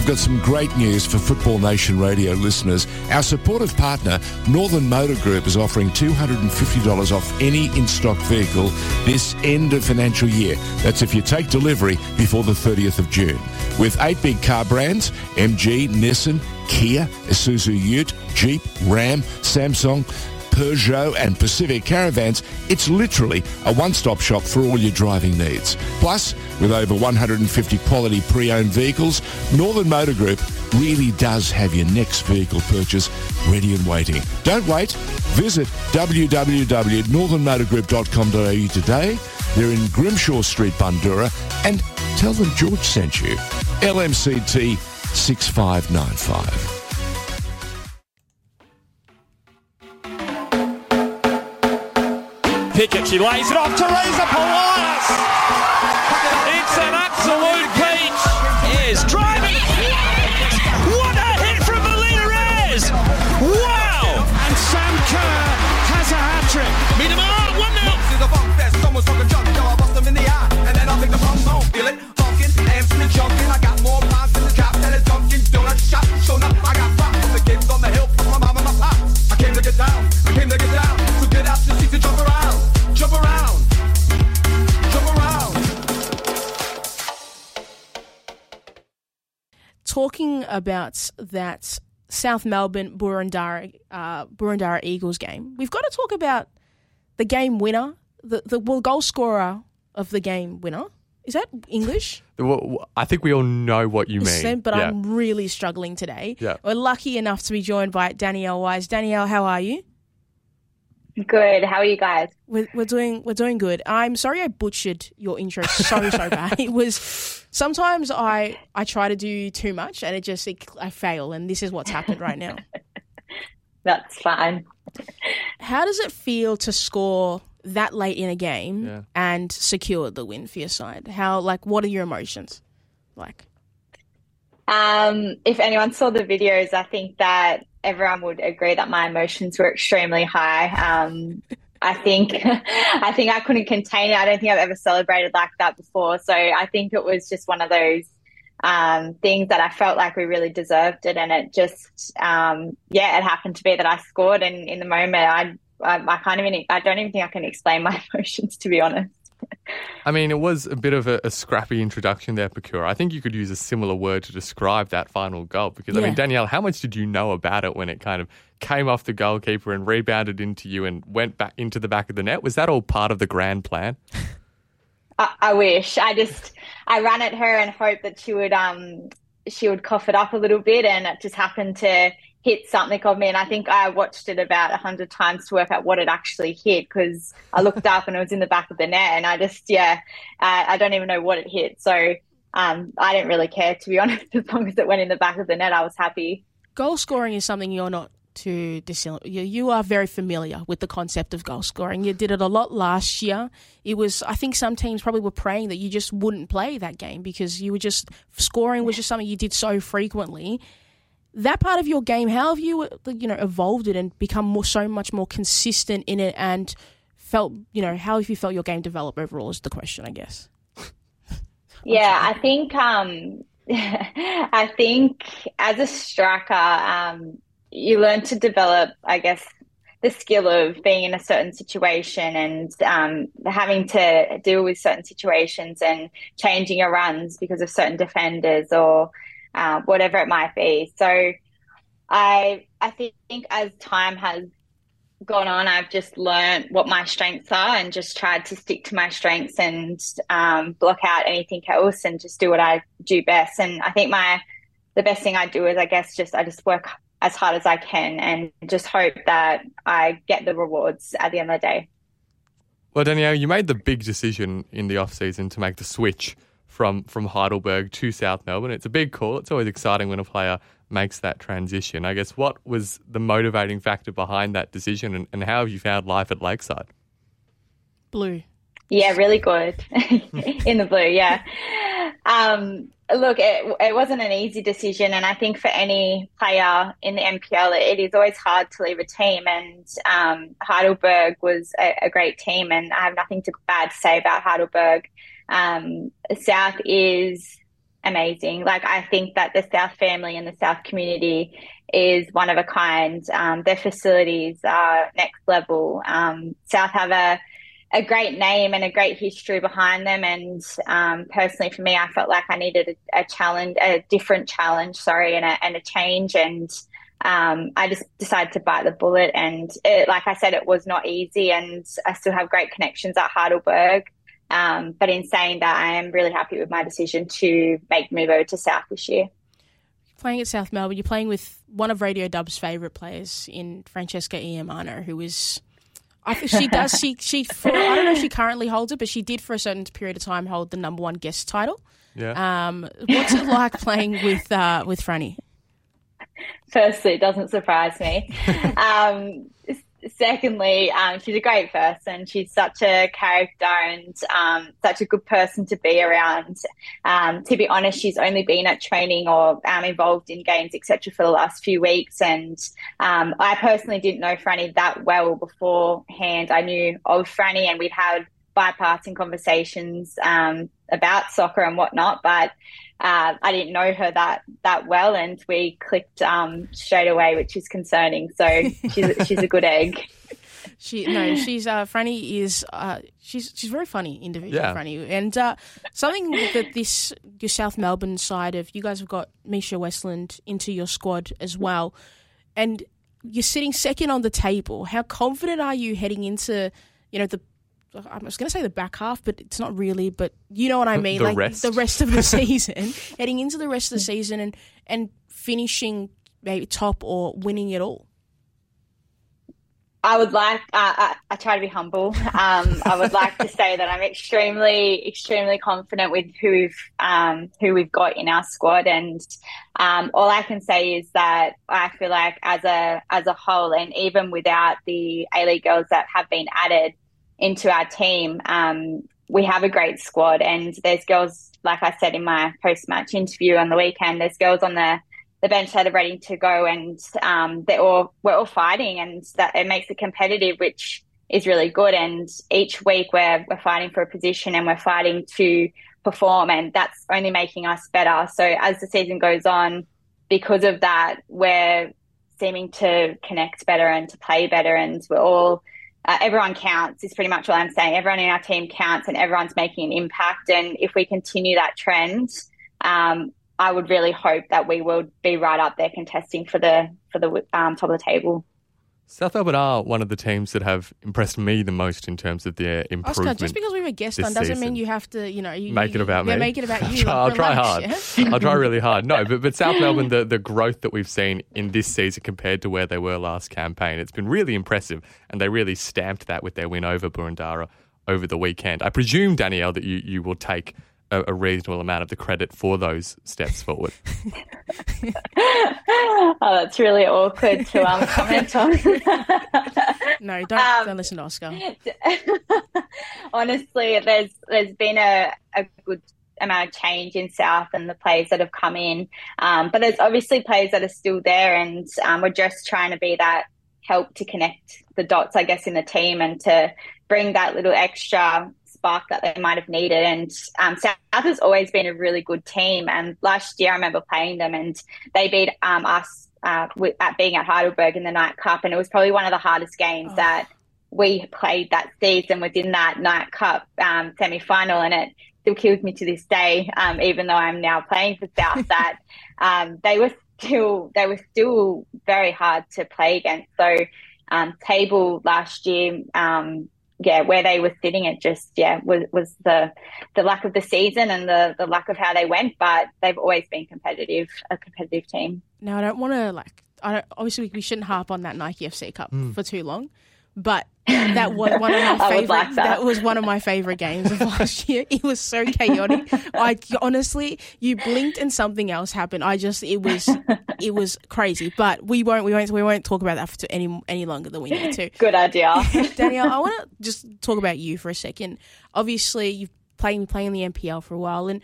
I've got some great news for Football Nation Radio listeners. Our supportive partner, Northern Motor Group, is offering $250 off any in-stock vehicle this end of financial year. That's if you take delivery before the 30th of June. With 8 big car brands, MG, Nissan, Kia, Isuzu Ute, Jeep, Ram, Samsung, Peugeot and Pacific Caravans, it's literally a one-stop shop for all your driving needs. Plus, with over 150 quality pre-owned vehicles, Northern Motor Group really does have your next vehicle purchase ready and waiting. Don't wait. Visit www.northernmotorgroup.com.au today. They're in Grimshaw Street, Bundura, and tell them George sent you. LMCT 6595. Pickett, she lays it off, Teresa Palacios! It's an absolute peach! Ayres driving! What a hit from Melina Ayres! Wow! And Sam Kerr has a hat-trick. Minamara, 1-0. I got more pounds in the drop than a Dunkin' Donut shop. So now I got props from the kids on the hill, from my mom and my pops. I came to get down, I came to get down. So get out to see to jump around. Jump around, jump around. Talking about that South Melbourne Boroondara Eagles game, we've got to talk about the game winner, the goal scorer of the game winner. Is that English? Well, I think we all know what you mean. But yeah. I'm really struggling today. Yeah. We're lucky enough to be joined by Danielle Wise. Danielle, how are you? Good. How are you guys? We're doing good. I'm sorry I butchered your intro so bad. It was sometimes I try to do too much and I fail, and this is what's happened right now. That's fine. How does it feel to score that late in a game and secure the win for your side? What are your emotions like? If anyone saw the videos, I think that everyone would agree that my emotions were extremely high. I think I couldn't contain it. I don't think I've ever celebrated like that before. So I think it was just one of those things that I felt like we really deserved it, and it just it happened to be that I scored. And in the moment, I don't even think I can explain my emotions, to be honest. I mean, it was a bit of a scrappy introduction there, Pokuah. I think you could use a similar word to describe that final goal because, I mean, Danielle, how much did you know about it when it kind of came off the goalkeeper and rebounded into you and went back into the back of the net? Was that all part of the grand plan? I wish. I ran at her and hoped that she would cough it up a little bit, and it just happened to hit something of me. And I think I watched it about 100 times to work out what it actually hit, because I looked up and it was in the back of the net, and I just, I don't even know what it hit. So I didn't really care, to be honest. As long as it went in the back of the net, I was happy. Goal scoring is something you're not too dissimilar. You are very familiar with the concept of goal scoring. You did it a lot last year. It was, I think some teams probably were praying that you just wouldn't play that game because you were just, scoring was just something you did so frequently. That part of your game, how have you, evolved it and become so much more consistent in it, and felt, how have you felt your game develop overall is the question, I guess. I think as a striker, you learn to develop, I guess, the skill of being in a certain situation and having to deal with certain situations and changing your runs because of certain defenders or whatever it might be. So I think as time has gone on, I've just learned what my strengths are and just tried to stick to my strengths and block out anything else and just do what I do best. And I think the best thing I do is, I guess, I just work as hard as I can and just hope that I get the rewards at the end of the day. Well, Danielle, you made the big decision in the off-season to make the switch from Heidelberg to South Melbourne. It's a big call. It's always exciting when a player makes that transition. I guess, what was the motivating factor behind that decision, and how have you found life at Lakeside? Blue. Yeah, really good. In the blue, yeah. Look, it wasn't an easy decision, and I think for any player in the NPL, it is always hard to leave a team, and Heidelberg was a great team, and I have nothing bad to say about Heidelberg. South is amazing. Like, I think that the South family and the South community is one of a kind. Their facilities are next level. South have a great name and a great history behind them. And personally for me, I felt like I needed a different challenge, and a change. And I just decided to bite the bullet. And it, like I said, it was not easy, and I still have great connections at Heidelberg. But in saying that, I am really happy with my decision to make the move over to South this year. Playing at South Melbourne, you're playing with one of Radio Dub's favourite players in Francesca Iamano, who is... I don't know if she currently holds it, but she did for a certain period of time hold the number one guest title. Yeah. What's it like playing with Franny? Firstly, it doesn't surprise me. Secondly, she's a great person. She's such a character and such a good person to be around. To be honest, she's only been at training or involved in games, etc., for the last few weeks. And I personally didn't know Franny that well beforehand. I knew of Franny, and we'd had bypassing conversations about soccer and whatnot, but I didn't know her that well, and we clicked straight away, which is concerning. So she's a good egg. Franny is very funny individual, yeah. Franny, and something that your South Melbourne side of you guys have got Misha Westland into your squad as well, and you're sitting second on the table. How confident are you heading into I was going to say the back half, but it's not really. But you know what I mean, the rest of the season, heading into the rest of the season and finishing maybe top or winning it all. I would like. I try to be humble. I would like to say that I'm extremely confident with who we've got in our squad, and all I can say is that I feel like as a whole, and even without the A-League girls that have been added into our team, we have a great squad, and there's girls, like I said in my post-match interview on the weekend, there's girls on the bench that are ready to go, and we're all fighting, and that it makes it competitive, which is really good. And each week we're fighting for a position, and we're fighting to perform, and that's only making us better. So as the season goes on, because of that, we're seeming to connect better and to play better, and we're all... everyone counts is pretty much all I'm saying. Everyone in our team counts, and everyone's making an impact. And if we continue that trend, I would really hope that we will be right up there contesting for the top of the table. South Melbourne are one of the teams that have impressed me the most in terms of their improvement. Oscar, just because we were guest on doesn't mean you have to, make it about me. Yeah, make it about you. I'll try hard. Yeah? I'll try really hard. No, but South Melbourne, the growth that we've seen in this season compared to where they were last campaign, it's been really impressive, and they really stamped that with their win over Boroondara over the weekend. I presume, Danielle, that you will take a reasonable amount of the credit for those steps forward. Oh, that's really awkward to comment on. No, don't listen to Oscar. Honestly, there's been a good amount of change in South and the players that have come in, but there's obviously players that are still there, and we're just trying to be that help to connect the dots, I guess, in the team, and to bring that little extra spark that they might have needed. And South has always been a really good team, and last year I remember playing them, and they beat us at being at Heidelberg in the Night Cup, and it was probably one of the hardest games that we played that season within that Night Cup semi-final, and it still kills me to this day, even though I'm now playing for South, that they were still very hard to play against. So table last year, where they were sitting, it just was the lack of the season and the lack of how they went. But they've always been a competitive team. Now, I don't want to obviously we shouldn't harp on that Nike FC Cup for too long, but that was one of my favorite. Like that was one of my favorite games of last year. It was so chaotic. I honestly, you blinked and something else happened. It was crazy. But we won't talk about that for any longer than we need to. Good idea, Danielle. I want to just talk about you for a second. Obviously, you've playing the NPL for a while, and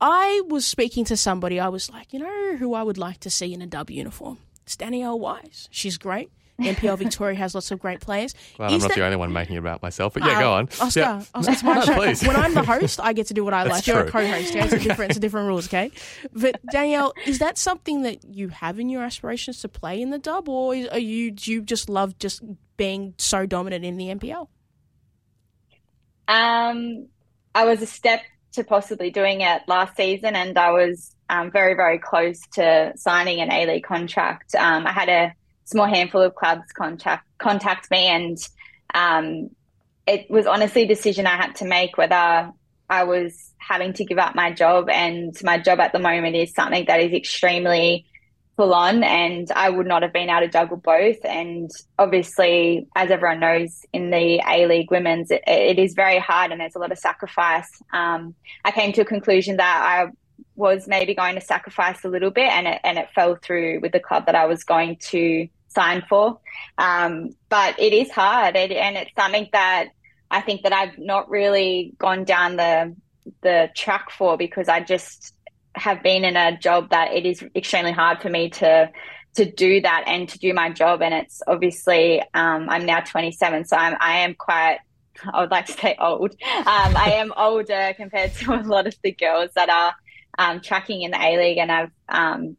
I was speaking to somebody. I was like, who I would like to see in a Dub uniform? It's Danielle Wise. She's great. NPL Victoria has lots of great players. Well, I'm not the only one making it about myself, but yeah, go on. Oscar, yeah. Oscar, it's my show. Please. When I'm the host, I get to do what I like. You're a co-host. Yeah? It's different rules, okay? But Danielle, is that something that you have in your aspirations to play in the dub, or do you just love just being so dominant in the NPL? I was a step to possibly doing it last season, and I was very, very close to signing an A-League contract. I had a small handful of clubs contact me, and it was honestly a decision I had to make whether I was having to give up my job, and my job at the moment is something that is extremely full on, and I would not have been able to juggle both. And obviously, as everyone knows, in the A-League women's, it is very hard and there's a lot of sacrifice. I came to a conclusion that I was maybe going to sacrifice a little bit, and it fell through with the club that I was going to sign for. But it is hard, and it's something that I think that I've not really gone down the track for, because I just have been in a job that it is extremely hard for me to do that and to do my job. And it's obviously, I'm now 27, so I am quite, I would like to say old. I am older compared to a lot of the girls that are tracking in the A-League, and I've,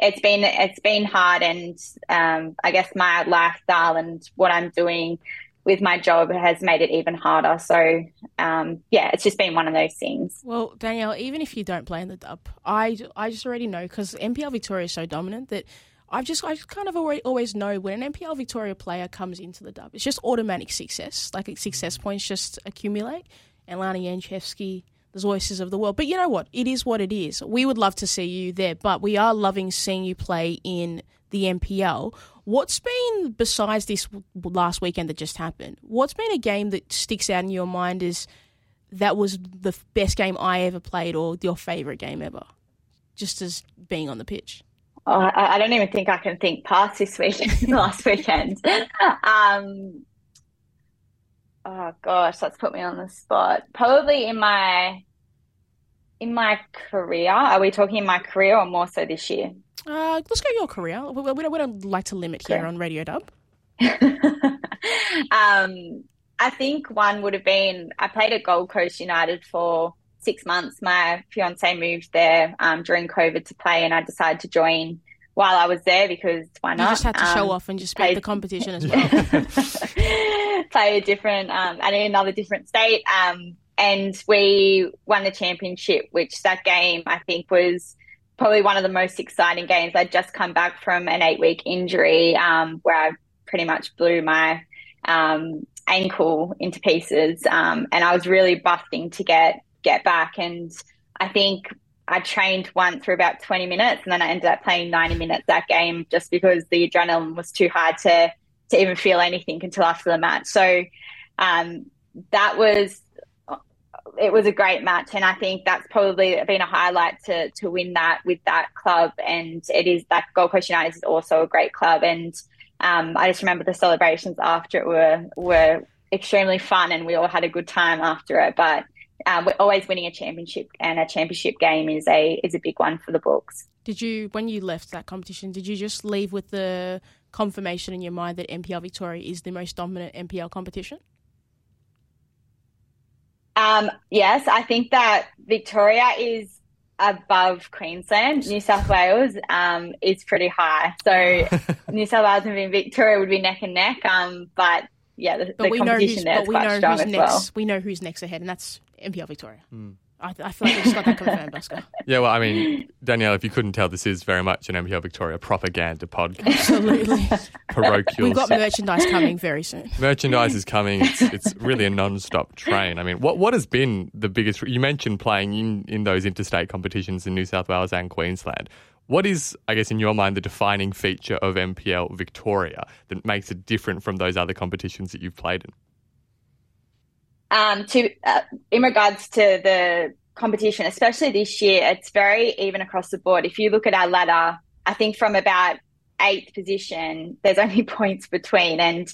it's been hard. And I guess my lifestyle and what I'm doing with my job has made it even harder. So, it's just been one of those things. Well, Danielle, even if you don't play in the dub, I just already know, because NPL Victoria is so dominant that I just kind of always know when an NPL Victoria player comes into the dub, it's just automatic success. Like, success points just accumulate. And Lana Yanchevsky, the voices of the world. But you know what? It is what it is. We would love to see you there, but we are loving seeing you play in the NPL. What's been, besides this last weekend that just happened, what's been a game that sticks out in your mind is that was the best game I ever played, or your favourite game ever, just as being on the pitch? Oh, I don't even think I can think past this weekend, last weekend. Oh, gosh, that's put me on the spot. Probably in my career. Are we talking in my career or more so this year? Let's go your career. We don't like to limit here on Radio Dub. I think one would have been, I played at Gold Coast United for 6 months. My fiancé moved there during COVID to play, and I decided to join while I was there, because why not? You just had to show off and just beat the competition as well. Play and in another different state. And we won the championship, which that game I think was probably one of the most exciting games. I'd just come back from an 8-week injury where I pretty much blew my ankle into pieces, and I was really busting to get back. And I think I trained once for about 20 minutes, and then I ended up playing 90 minutes that game, just because the adrenaline was too high to even feel anything until after the match. So it was a great match, and I think that's probably been a highlight to win that with that club. And it is that Gold Coast United is also a great club, and I just remember the celebrations after it were extremely fun, and we all had a good time after it. But we're always winning a championship, and a championship game is a big one for the books. When you left that competition, did you just leave with the confirmation in your mind that NPL Victoria is the most dominant NPL competition? Yes, I think that Victoria is above Queensland. New South Wales is pretty high. So New South Wales and Victoria would be neck and neck. But the competition there is quite strong as well. We know who's next ahead, and that's NPL Victoria. Mm. I feel like we just got that confirmed, Oscar. Yeah, well, I mean, Danielle, if you couldn't tell, this is very much an NPL Victoria propaganda podcast. Absolutely. Parochial. We've got merchandise coming very soon. Merchandise is coming. It's really a non-stop train. I mean, what has been the biggest... You mentioned playing in those interstate competitions in New South Wales and Queensland. What is, I guess, in your mind, the defining feature of NPL Victoria that makes it different from those other competitions that you've played in? In regards to the competition, especially this year, it's very even across the board. If you look at our ladder, I think from about 8th position, there's only points between, and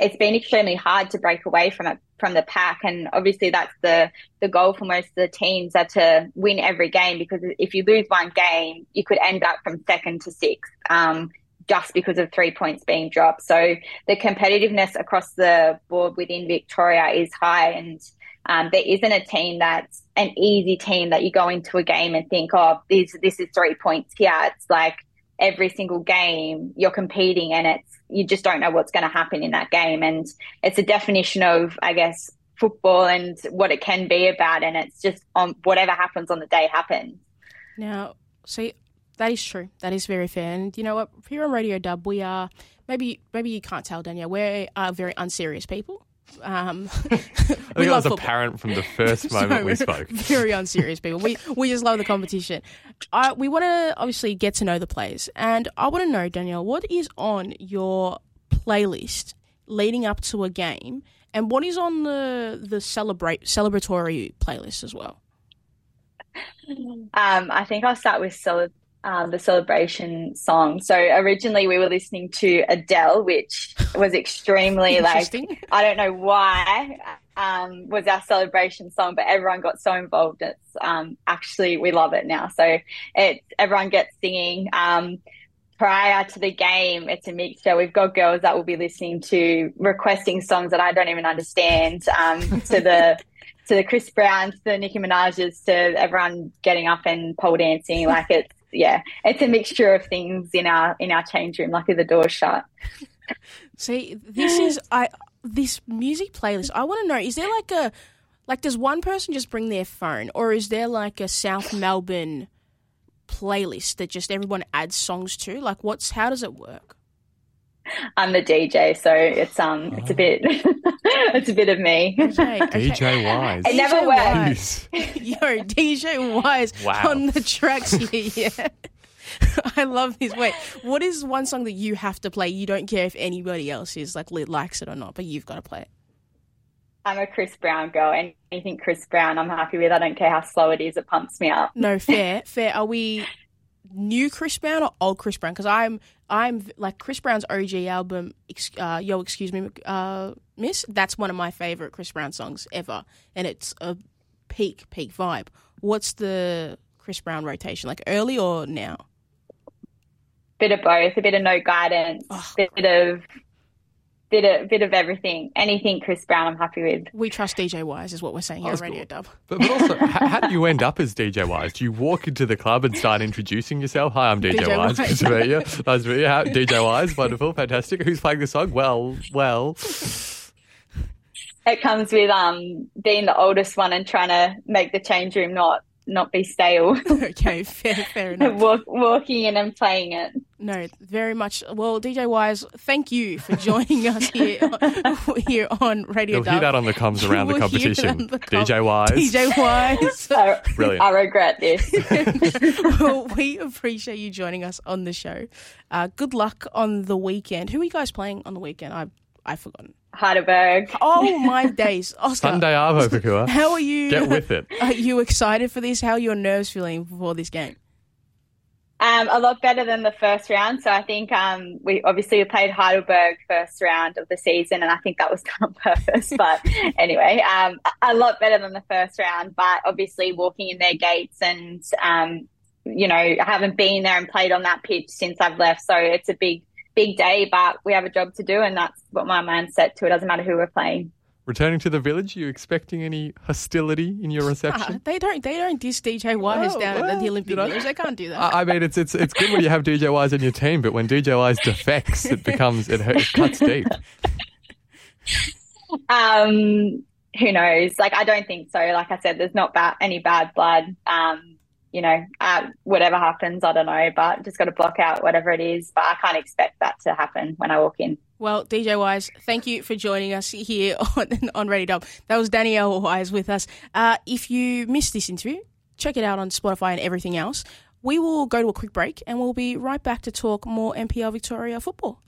it's been extremely hard to break away from the pack. And obviously that's the goal for most of the teams, are to win every game, because if you lose one game, you could end up from 2nd to 6th. just because of 3 points being dropped. So the competitiveness across the board within Victoria is high, and there isn't a team that's an easy team that you go into a game and think, oh, this is 3 points here. It's like every single game you're competing, and it's you just don't know what's going to happen in that game. And it's a definition of, I guess, football and what it can be about, and it's just whatever happens on the day happens. Now, see, that is true. That is very fair. And you know what? Here on Radio Dub, we are maybe you can't tell, Danielle, we are very unserious people. I think it was apparent from the first moment we spoke. Very unserious people. We just love the competition. We want to obviously get to know the players, and I want to know, Danielle, what is on your playlist leading up to a game, and what is on the celebratory playlist as well? I think I'll start with the celebration song. So originally we were listening to Adele, which was extremely like, I don't know why, was our celebration song, but everyone got so involved. It's actually, we love it now. So everyone gets singing. Prior to the game, it's a mixture. We've got girls that will be listening to, requesting songs that I don't even understand, to the Chris Browns, to the Nicki Minaj's, to everyone getting up and pole dancing. Like it's, yeah, it's a mixture of things in our change room. Luckily, the door's shut. See, this music playlist. I want to know: is there like does one person just bring their phone, or is there like a South Melbourne playlist that just everyone adds songs to? Like, how does it work? I'm the DJ, so it's a bit it's a bit of me. Okay. DJ Wise. It never works. Yo, DJ Wise on the tracks here. Yeah. I love this. Wait, what is one song that you have to play? You don't care if anybody else is like likes it or not, but you've got to play it. I'm a Chris Brown girl, and anything Chris Brown I'm happy with. I don't care how slow it is, it pumps me up. No, fair. Are we new Chris Brown or old Chris Brown? Because I'm like Chris Brown's OG album, Yo, Excuse Me, Miss. That's one of my favourite Chris Brown songs ever, and it's a peak vibe. What's the Chris Brown rotation, like early or now? Bit of both, a bit of No Guidance, bit of everything. Anything Chris Brown, I'm happy with. We trust DJ Wise is what we're saying here on Radio Dub. But also, how do you end up as DJ Wise? Do you walk into the club and start introducing yourself? Hi, I'm DJ Wise. Nice to meet you. DJ Wise, wonderful, fantastic. Who's playing this song? Well. It comes with being the oldest one and trying to make the change room not be stale. Okay, fair enough. Walking in and playing it. No, very much. Well, DJ Wise, thank you for joining us here on Radio Dub. You'll hear that on the comms around the competition. DJ Wise. Brilliant. I regret this. Well, we appreciate you joining us on the show. Good luck on the weekend. Who are you guys playing on the weekend? I've forgotten. Heidelberg. Oh, my days. Oscar. Sunday Arvo, Pokuah. How are you? Get with it. Are you excited for this? How are your nerves feeling before this game? A lot better than the first round. So I think we played Heidelberg first round of the season, and I think that was done on purpose. But anyway, a lot better than the first round. But obviously walking in their gates and, I haven't been there and played on that pitch since I've left. So it's a big day, but we have a job to do, and that's what my mind's set to. It doesn't matter who we're playing. Returning to the village, are you expecting any hostility in your reception? They don't diss DJ Wise down at the Olympic Village. They can't do that. I mean, it's good when you have DJ Wise in your team, but when DJ Wise defects, it cuts deep. Who knows? Like, I don't think so. Like I said, there's not any bad blood. Whatever happens, I don't know, but just got to block out whatever it is. But I can't expect that to happen when I walk in. Well, DJ Wise, thank you for joining us here on Radio Dub. That was Danielle Wise with us. If you missed this interview, check it out on Spotify and everything else. We will go to a quick break and we'll be right back to talk more NPL Victoria football.